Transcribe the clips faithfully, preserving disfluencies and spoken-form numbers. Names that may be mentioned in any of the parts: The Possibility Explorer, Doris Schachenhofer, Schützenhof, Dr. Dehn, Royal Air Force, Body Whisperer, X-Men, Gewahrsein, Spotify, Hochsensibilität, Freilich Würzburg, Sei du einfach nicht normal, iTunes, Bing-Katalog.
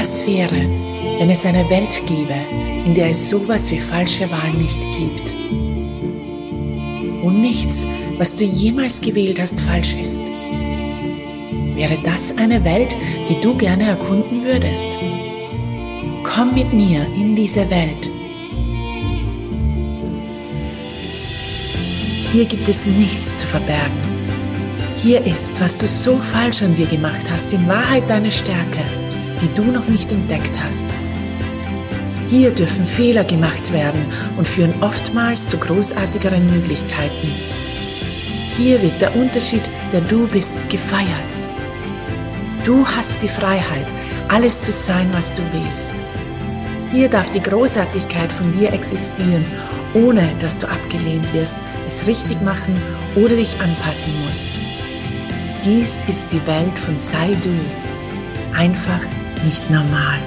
Was wäre, wenn es eine Welt gäbe, in der es sowas wie falsche Wahl nicht gibt? Wo nichts, was du jemals gewählt hast, falsch ist? Wäre das eine Welt, die du gerne erkunden würdest? Komm mit mir in diese Welt. Hier gibt es nichts zu verbergen. Hier ist, was du so falsch an dir gemacht hast, in Wahrheit deine Stärke, die du noch nicht entdeckt hast. Hier dürfen Fehler gemacht werden und führen oftmals zu großartigeren Möglichkeiten. Hier wird der Unterschied, der du bist, gefeiert. Du hast die Freiheit, alles zu sein, was du willst. Hier darf die Großartigkeit von dir existieren, ohne dass du abgelehnt wirst, es richtig machen oder dich anpassen musst. Dies ist die Welt von Sei du. Einfach nicht normal.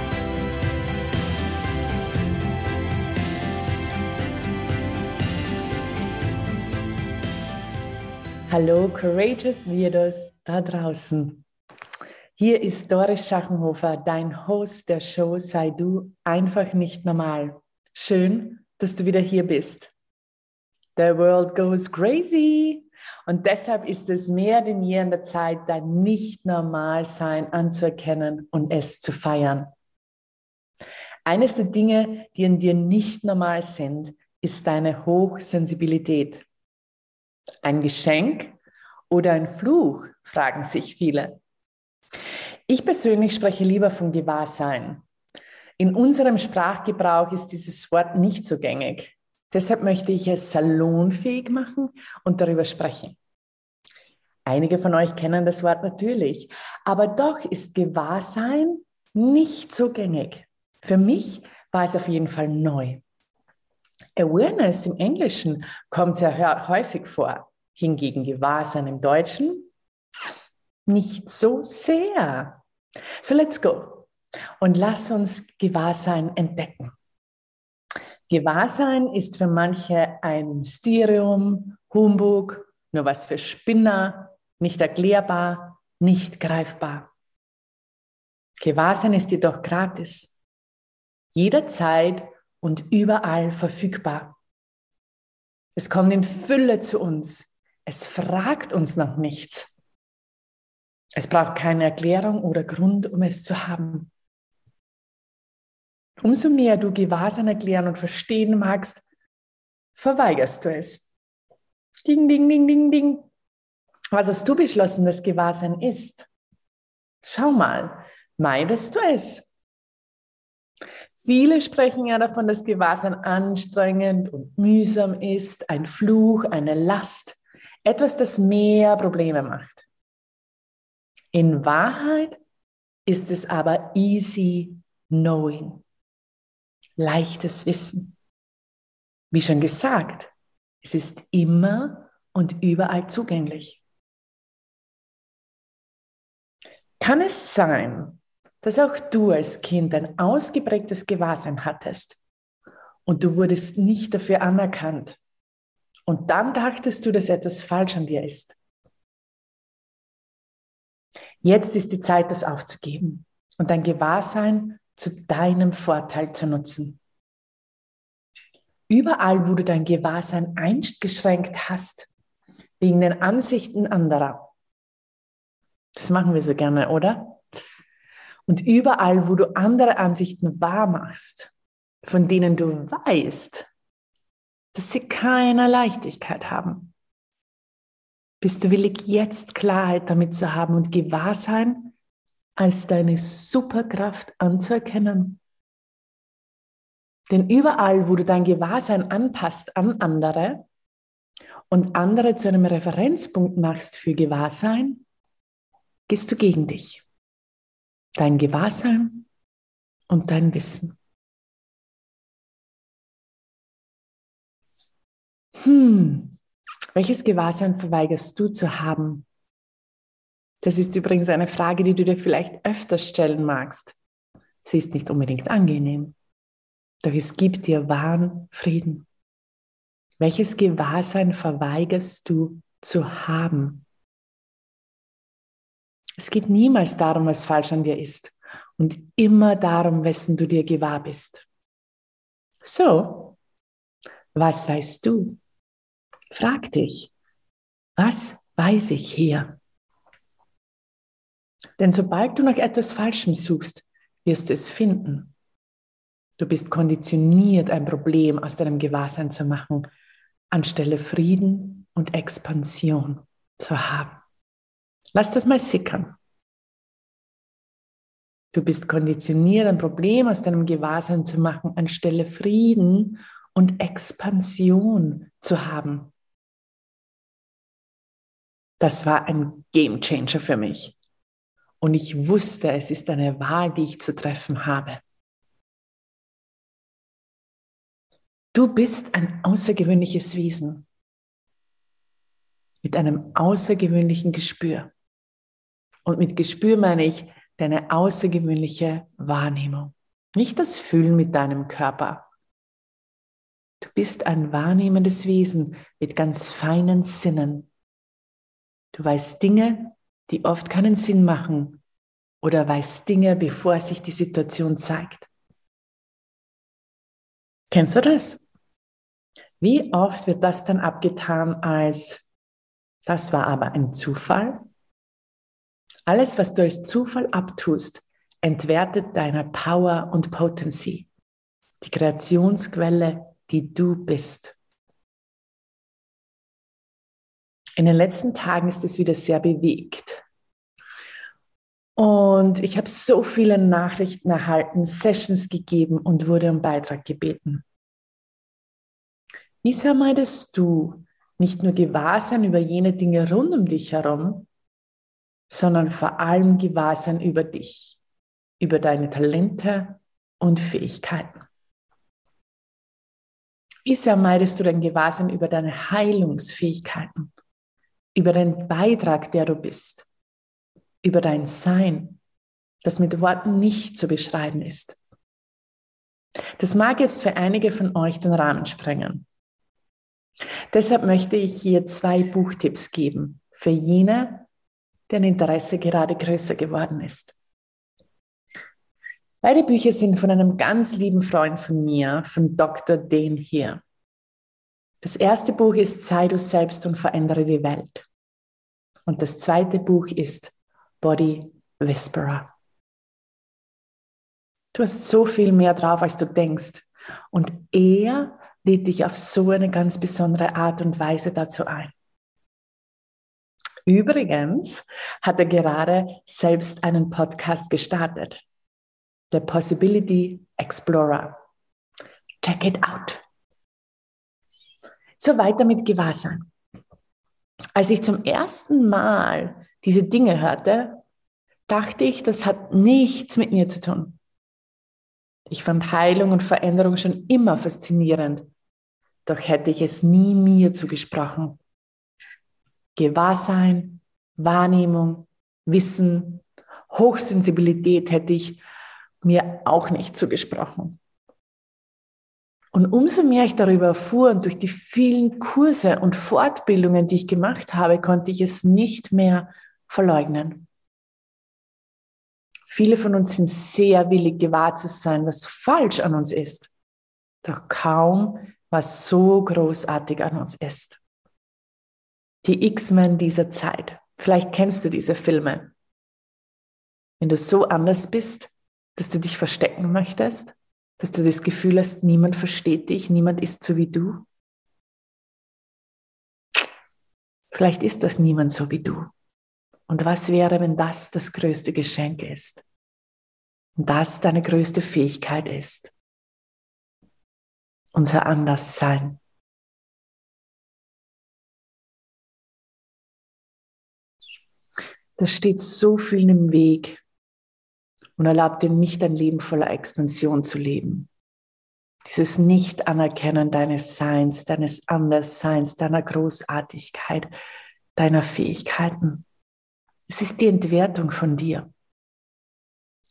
Hallo Courageous Weirdos da draußen. Hier ist Doris Schachenhofer, dein Host der Show Sei du einfach nicht normal. Schön, dass du wieder hier bist. The world goes crazy. Und deshalb ist es mehr denn je an der Zeit, dein Nicht-Normal-Sein anzuerkennen und es zu feiern. Eines der Dinge, die in dir nicht normal sind, ist deine Hochsensibilität. Ein Geschenk oder ein Fluch, fragen sich viele. Ich persönlich spreche lieber von Gewahrsein. In unserem Sprachgebrauch ist dieses Wort nicht so gängig. Deshalb möchte ich es salonfähig machen und darüber sprechen. Einige von euch kennen das Wort natürlich, aber doch ist Gewahrsein nicht so gängig. Für mich war es auf jeden Fall neu. Awareness im Englischen kommt sehr häufig vor, hingegen Gewahrsein im Deutschen nicht so sehr. So let's go und lass uns Gewahrsein entdecken. Gewahrsein ist für manche ein Mysterium, Humbug, nur was für Spinner, nicht erklärbar, nicht greifbar. Gewahrsein ist jedoch gratis, jederzeit und überall verfügbar. Es kommt in Fülle zu uns, es fragt uns nach nichts. Es braucht keine Erklärung oder Grund, um es zu haben. Umso mehr du Gewahrsein erklären und verstehen magst, verweigerst du es. Ding, ding, ding, ding, ding. Was hast du beschlossen, dass Gewahrsein ist? Schau mal, meidest du es? Viele sprechen ja davon, dass Gewahrsein anstrengend und mühsam ist, ein Fluch, eine Last, etwas, das mehr Probleme macht. In Wahrheit ist es aber easy knowing. Leichtes Wissen. Wie schon gesagt, es ist immer und überall zugänglich. Kann es sein, dass auch du als Kind ein ausgeprägtes Gewahrsein hattest und du wurdest nicht dafür anerkannt und dann dachtest du, dass etwas falsch an dir ist? Jetzt ist die Zeit, das aufzugeben und dein Gewahrsein zu deinem Vorteil zu nutzen. Überall, wo du dein Gewahrsein eingeschränkt hast, wegen den Ansichten anderer. Das machen wir so gerne, oder? Und überall, wo du andere Ansichten wahr machst, von denen du weißt, dass sie keine Leichtigkeit haben, bist du willig, jetzt Klarheit damit zu haben und Gewahrsein als deine Superkraft anzuerkennen. Denn überall, wo du dein Gewahrsein anpasst an andere und andere zu einem Referenzpunkt machst für Gewahrsein, gehst du gegen dich. Dein Gewahrsein und dein Wissen. Hm, welches Gewahrsein verweigerst du zu haben? Das ist übrigens eine Frage, die du dir vielleicht öfter stellen magst. Sie ist nicht unbedingt angenehm, doch es gibt dir wahren Frieden. Welches Gewahrsein verweigerst du zu haben? Es geht niemals darum, was falsch an dir ist und immer darum, wessen du dir gewahr bist. So, was weißt du? Frag dich, was weiß ich hier? Denn sobald du nach etwas Falschem suchst, wirst du es finden. Du bist konditioniert, ein Problem aus deinem Gewahrsein zu machen, anstelle Frieden und Expansion zu haben. Lass das mal sickern. Du bist konditioniert, ein Problem aus deinem Gewahrsein zu machen, anstelle Frieden und Expansion zu haben. Das war ein Game Changer für mich. Und ich wusste, es ist eine Wahl, die ich zu treffen habe. Du bist ein außergewöhnliches Wesen mit einem außergewöhnlichen Gespür. Und mit Gespür meine ich deine außergewöhnliche Wahrnehmung. Nicht das Fühlen mit deinem Körper. Du bist ein wahrnehmendes Wesen mit ganz feinen Sinnen. Du weißt Dinge, die oft keinen Sinn machen, oder weißt Dinge, bevor sich die Situation zeigt. Kennst du das? Wie oft wird das dann abgetan als, das war aber ein Zufall? Alles, was du als Zufall abtust, entwertet deine Power und Potency, die Kreationsquelle, die du bist. In den letzten Tagen ist es wieder sehr bewegt. Und ich habe so viele Nachrichten erhalten, Sessions gegeben und wurde um Beitrag gebeten. Wie vermeidest du nicht nur Gewahrsein über jene Dinge rund um dich herum, sondern vor allem Gewahrsein über dich, über deine Talente und Fähigkeiten? Wie vermeidest du dein Gewahrsein über deine Heilungsfähigkeiten, über den Beitrag, der du bist, über dein Sein, das mit Worten nicht zu beschreiben ist? Das mag jetzt für einige von euch den Rahmen sprengen. Deshalb möchte ich hier zwei Buchtipps geben für jene, deren Interesse gerade größer geworden ist. Beide Bücher sind von einem ganz lieben Freund von mir, von Doktor Dehn hier. Das erste Buch ist Sei du selbst und verändere die Welt. Und das zweite Buch ist Body Whisperer. Du hast so viel mehr drauf, als du denkst. Und er lädt dich auf so eine ganz besondere Art und Weise dazu ein. Übrigens hat er gerade selbst einen Podcast gestartet. The Possibility Explorer. Check it out. So weiter mit Gewahrsein. Als ich zum ersten Mal diese Dinge hörte, dachte ich, das hat nichts mit mir zu tun. Ich fand Heilung und Veränderung schon immer faszinierend, doch hätte ich es nie mir zugesprochen. Gewahrsein, Wahrnehmung, Wissen, Hochsensibilität hätte ich mir auch nicht zugesprochen. Und umso mehr ich darüber erfuhr und durch die vielen Kurse und Fortbildungen, die ich gemacht habe, konnte ich es nicht mehr verleugnen. Viele von uns sind sehr willig, gewahr zu sein, was falsch an uns ist. Doch kaum, was so großartig an uns ist. Die X-Men dieser Zeit. Vielleicht kennst du diese Filme. Wenn du so anders bist, dass du dich verstecken möchtest, dass du das Gefühl hast, niemand versteht dich, niemand ist so wie du. Vielleicht ist das niemand so wie du. Und was wäre, wenn das das größte Geschenk ist? Und das deine größte Fähigkeit ist? Unser Anderssein. Das steht so viel im Weg. Und erlaubt dir nicht, ein Leben voller Expansion zu leben. Dieses Nicht-Anerkennen deines Seins, deines Andersseins, deiner Großartigkeit, deiner Fähigkeiten. Es ist die Entwertung von dir.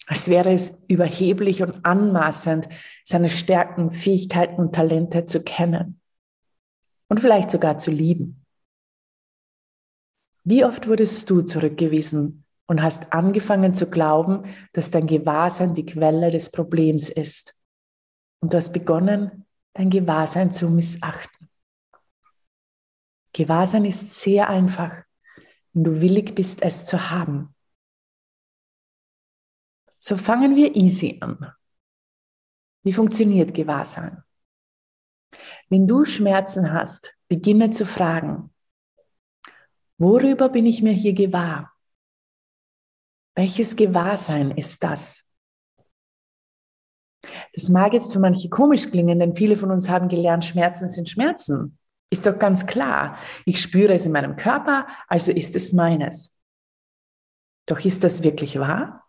Als wäre es überheblich und anmaßend, seine Stärken, Fähigkeiten und Talente zu kennen. Und vielleicht sogar zu lieben. Wie oft wurdest du zurückgewiesen und hast angefangen zu glauben, dass dein Gewahrsein die Quelle des Problems ist. Und du hast begonnen, dein Gewahrsein zu missachten. Gewahrsein ist sehr einfach, wenn du willig bist, es zu haben. So fangen wir easy an. Wie funktioniert Gewahrsein? Wenn du Schmerzen hast, beginne zu fragen, worüber bin ich mir hier gewahr? Welches Gewahrsein ist das? Das mag jetzt für manche komisch klingen, denn viele von uns haben gelernt, Schmerzen sind Schmerzen. Ist doch ganz klar, ich spüre es in meinem Körper, also ist es meines. Doch ist das wirklich wahr?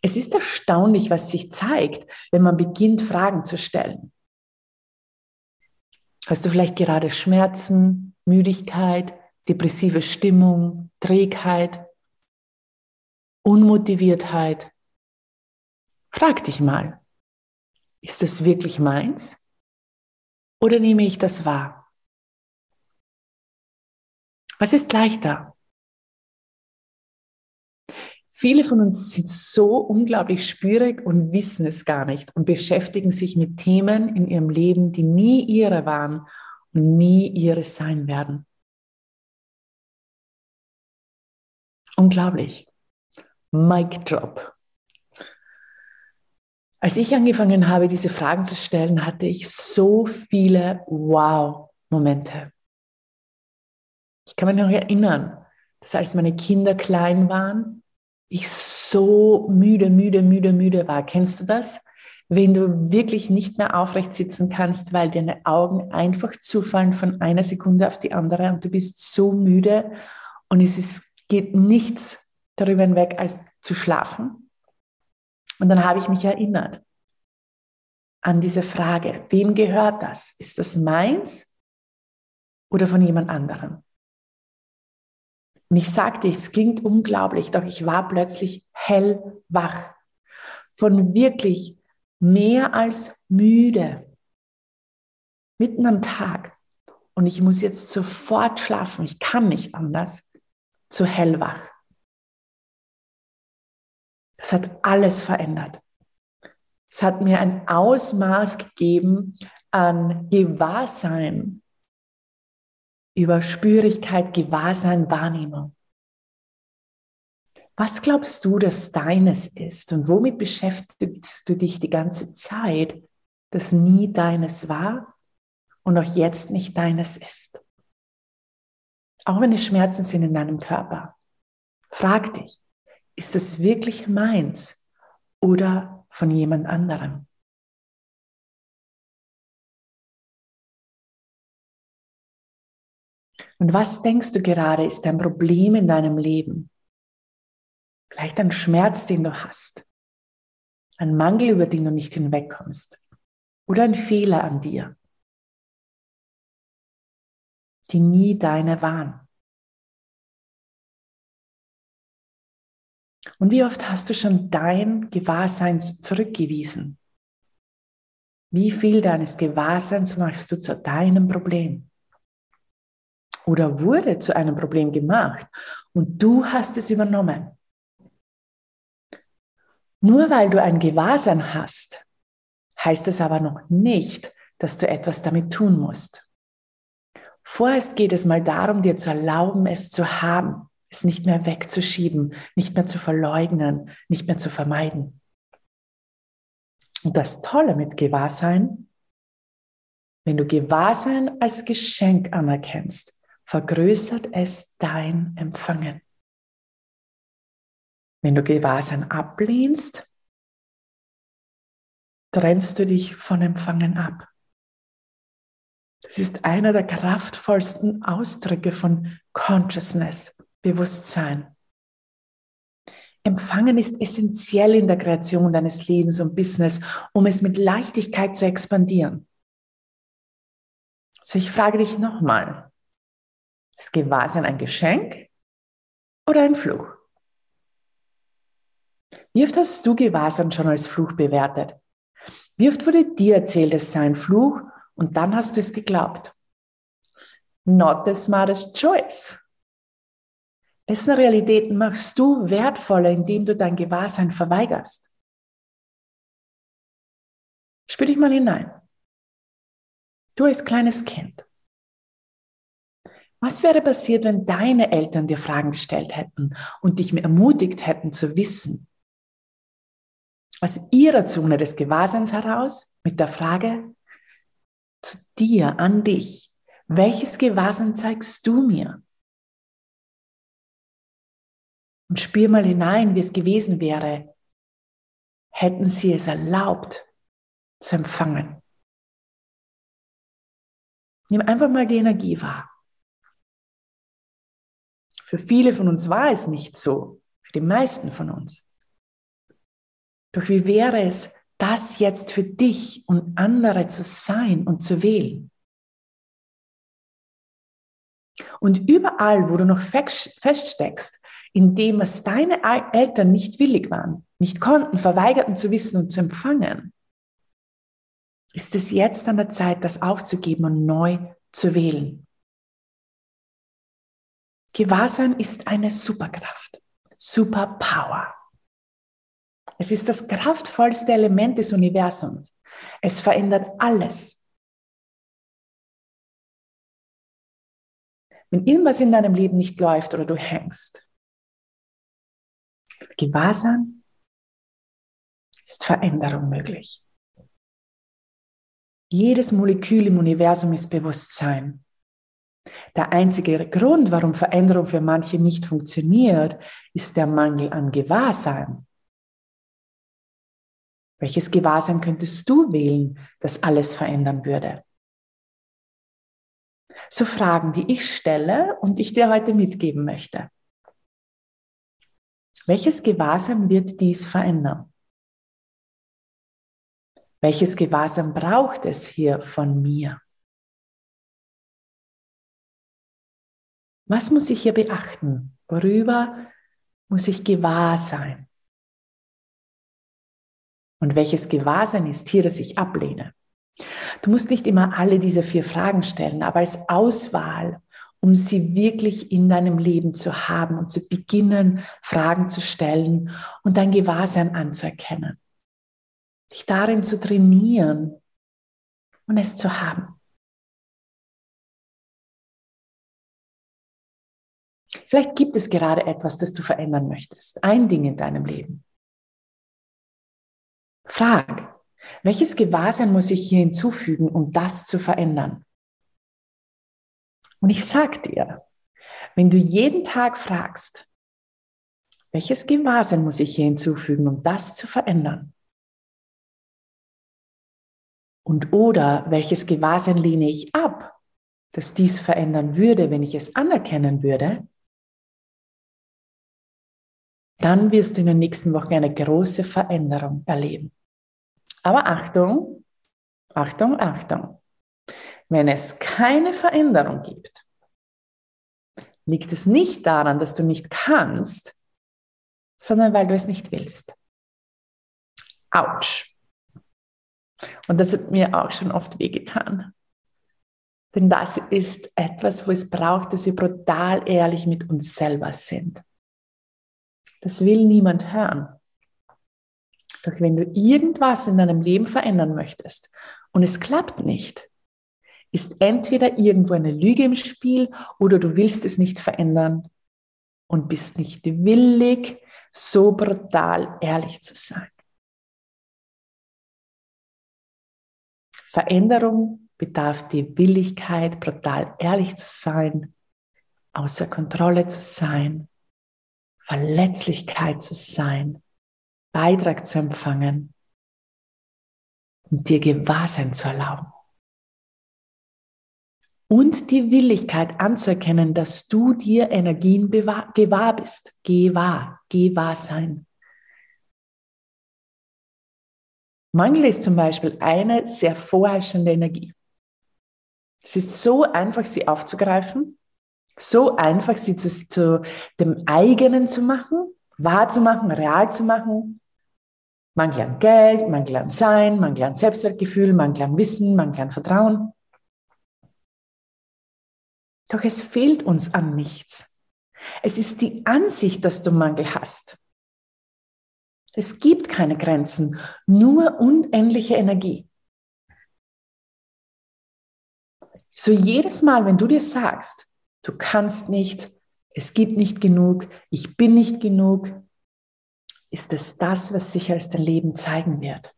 Es ist erstaunlich, was sich zeigt, wenn man beginnt, Fragen zu stellen. Hast du vielleicht gerade Schmerzen, Müdigkeit, depressive Stimmung, Trägheit, Unmotiviertheit? Frag dich mal, ist das wirklich meins? Oder nehme ich das wahr? Was ist leichter? Viele von uns sind so unglaublich spürig und wissen es gar nicht und beschäftigen sich mit Themen in ihrem Leben, die nie ihre waren und nie ihre sein werden. Unglaublich. Mic drop. Als ich angefangen habe, diese Fragen zu stellen, hatte ich so viele Wow-Momente. Ich kann mich noch erinnern, dass als meine Kinder klein waren, ich so müde, müde, müde, müde war. Kennst du das? Wenn du wirklich nicht mehr aufrecht sitzen kannst, weil deine Augen einfach zufallen von einer Sekunde auf die andere und du bist so müde und es ist, geht nichts darüber hinweg, als zu schlafen. Und dann habe ich mich erinnert an diese Frage, wem gehört das? Ist das meins oder von jemand anderem? Und ich sagte, es klingt unglaublich, doch ich war plötzlich hellwach, von wirklich mehr als müde, mitten am Tag. Und ich muss jetzt sofort schlafen, ich kann nicht anders, zu hellwach. Das hat alles verändert. Es hat mir ein Ausmaß gegeben an Gewahrsein, über Spürigkeit, Gewahrsein, Wahrnehmung. Was glaubst du, dass deines ist? Und womit beschäftigst du dich die ganze Zeit, das nie deines war und auch jetzt nicht deines ist? Auch wenn es Schmerzen sind in deinem Körper, frag dich, ist es wirklich meins oder von jemand anderem? Und was denkst du gerade, ist ein Problem in deinem Leben? Vielleicht ein Schmerz, den du hast, ein Mangel, über den du nicht hinwegkommst oder ein Fehler an dir, die nie deine waren. Und wie oft hast du schon dein Gewahrsein zurückgewiesen? Wie viel deines Gewahrseins machst du zu deinem Problem? Oder wurde zu einem Problem gemacht und du hast es übernommen? Nur weil du ein Gewahrsein hast, heißt es aber noch nicht, dass du etwas damit tun musst. Vorerst geht es mal darum, dir zu erlauben, es zu haben. Es nicht mehr wegzuschieben, nicht mehr zu verleugnen, nicht mehr zu vermeiden. Und das Tolle mit Gewahrsein, wenn du Gewahrsein als Geschenk anerkennst, vergrößert es dein Empfangen. Wenn du Gewahrsein ablehnst, trennst du dich von Empfangen ab. Das ist einer der kraftvollsten Ausdrücke von Consciousness. Bewusstsein. Empfangen ist essentiell in der Kreation deines Lebens und Business, um es mit Leichtigkeit zu expandieren. So, ich frage dich nochmal, ist Gewahrsein ein Geschenk oder ein Fluch? Wie oft hast du Gewahrsein schon als Fluch bewertet? Wie oft wurde dir erzählt, es sei ein Fluch und dann hast du es geglaubt? Not the smartest choice. Wessen Realität machst du wertvoller, indem du dein Gewahrsein verweigerst? Spür dich mal hinein. Du als kleines Kind. Was wäre passiert, wenn deine Eltern dir Fragen gestellt hätten und dich ermutigt hätten zu wissen, aus ihrer Zone des Gewahrseins heraus, mit der Frage zu dir, an dich, welches Gewahrsein zeigst du mir? Und spür mal hinein, wie es gewesen wäre, hätten sie es erlaubt zu empfangen. Nimm einfach mal die Energie wahr. Für viele von uns war es nicht so, für die meisten von uns. Doch wie wäre es, das jetzt für dich und andere zu sein und zu wählen? Und überall, wo du noch feststeckst, in dem, was deine Eltern nicht willig waren, nicht konnten, verweigerten zu wissen und zu empfangen, ist es jetzt an der Zeit, das aufzugeben und neu zu wählen. Gewahrsein ist eine Superkraft, Superpower. Es ist das kraftvollste Element des Universums. Es verändert alles. Wenn irgendwas in deinem Leben nicht läuft oder du hängst, mit Gewahrsein ist Veränderung möglich. Jedes Molekül im Universum ist Bewusstsein. Der einzige Grund, warum Veränderung für manche nicht funktioniert, ist der Mangel an Gewahrsein. Welches Gewahrsein könntest du wählen, das alles verändern würde? So Fragen, die ich stelle und ich dir heute mitgeben möchte. Welches Gewahrsein wird dies verändern? Welches Gewahrsein braucht es hier von mir? Was muss ich hier beachten? Worüber muss ich gewahr sein? Und welches Gewahrsein ist hier, das ich ablehne? Du musst nicht immer alle diese vier Fragen stellen, aber als Auswahl, um sie wirklich in deinem Leben zu haben und zu beginnen, Fragen zu stellen und dein Gewahrsein anzuerkennen. Dich darin zu trainieren und es zu haben. Vielleicht gibt es gerade etwas, das du verändern möchtest. Ein Ding in deinem Leben. Frag, welches Gewahrsein muss ich hier hinzufügen, um das zu verändern? Und ich sag dir, wenn du jeden Tag fragst, welches Gewahrsein muss ich hier hinzufügen, um das zu verändern? Und oder welches Gewahrsein lehne ich ab, dass dies verändern würde, wenn ich es anerkennen würde? Dann wirst du in den nächsten Wochen eine große Veränderung erleben. Aber Achtung, Achtung, Achtung. Wenn es keine Veränderung gibt, liegt es nicht daran, dass du nicht kannst, sondern weil du es nicht willst. Autsch. Und das hat mir auch schon oft wehgetan. Denn das ist etwas, wo es braucht, dass wir brutal ehrlich mit uns selber sind. Das will niemand hören. Doch wenn du irgendwas in deinem Leben verändern möchtest und es klappt nicht, ist entweder irgendwo eine Lüge im Spiel oder du willst es nicht verändern und bist nicht willig, so brutal ehrlich zu sein. Veränderung bedarf die Willigkeit, brutal ehrlich zu sein, außer Kontrolle zu sein, Verletzlichkeit zu sein, Beitrag zu empfangen und dir Gewahrsein zu erlauben. Und die Willigkeit anzuerkennen, dass du dir Energien bewahr, gewahr bist. Gewahr, Gewahrsein. Mangel ist zum Beispiel eine sehr vorherrschende Energie. Es ist so einfach, sie aufzugreifen. So einfach, sie zu, zu dem eigenen zu machen, wahr zu machen, real zu machen. Mangel an Geld, Mangel an Sein, Mangel an Selbstwertgefühl, Mangel an Wissen, Mangel an Vertrauen. Doch es fehlt uns an nichts. Es ist die Ansicht, dass du Mangel hast. Es gibt keine Grenzen, nur unendliche Energie. So jedes Mal, wenn du dir sagst, du kannst nicht, es gibt nicht genug, ich bin nicht genug, ist es das, was sich als dein Leben zeigen wird.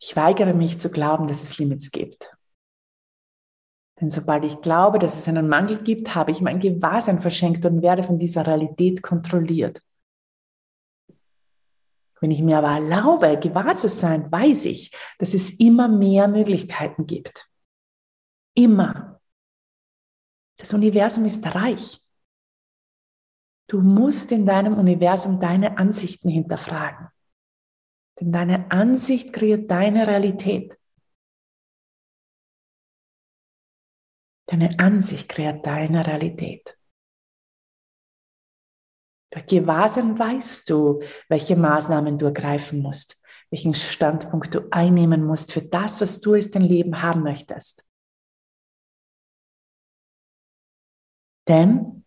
Ich weigere mich zu glauben, dass es Limits gibt. Denn sobald ich glaube, dass es einen Mangel gibt, habe ich mein Gewahrsein verschenkt und werde von dieser Realität kontrolliert. Wenn ich mir aber erlaube, gewahr zu sein, weiß ich, dass es immer mehr Möglichkeiten gibt. Immer. Das Universum ist reich. Du musst in deinem Universum deine Ansichten hinterfragen. Denn deine Ansicht kreiert deine Realität. Deine Ansicht kreiert deine Realität. Durch Gewahrsein weißt du, welche Maßnahmen du ergreifen musst, welchen Standpunkt du einnehmen musst für das, was du als dein Leben haben möchtest. Denn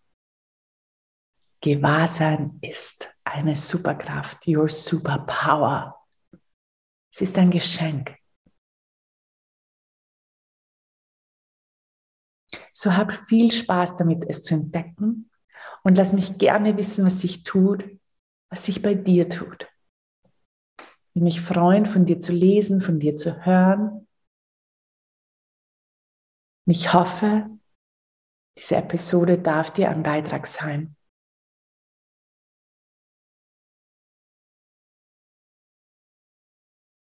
Gewahrsein ist eine Superkraft, your superpower. Es ist ein Geschenk. So hab viel Spaß damit, es zu entdecken und lass mich gerne wissen, was sich tut, was sich bei dir tut. Ich würde mich freuen, von dir zu lesen, von dir zu hören. Und ich hoffe, diese Episode darf dir ein Beitrag sein.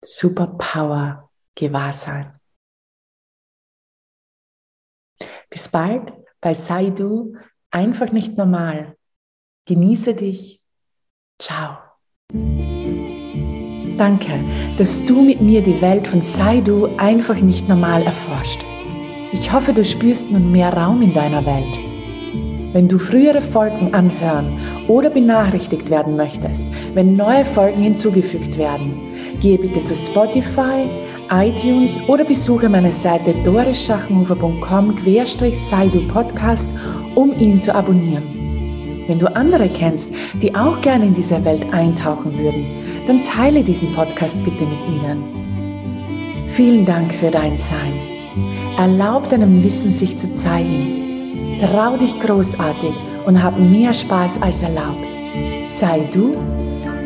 Superpower, Gewahrsein. Bis bald bei Sei du einfach nicht normal. Genieße dich. Ciao. Danke, dass du mit mir die Welt von Sei du einfach nicht normal erforscht. Ich hoffe, du spürst nun mehr Raum in deiner Welt. Wenn du frühere Folgen anhören oder benachrichtigt werden möchtest, wenn neue Folgen hinzugefügt werden, gehe bitte zu Spotify, iTunes oder besuche meine Seite doris schachenhofer punkt com slash sei du podcast, um ihn zu abonnieren. Wenn du andere kennst, die auch gerne in diese Welt eintauchen würden, dann teile diesen Podcast bitte mit ihnen. Vielen Dank für dein Sein. Erlaub deinem Wissen, sich zu zeigen. Trau dich großartig und hab mehr Spaß als erlaubt. Sei du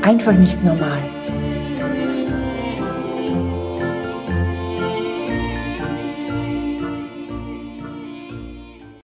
einfach nicht normal.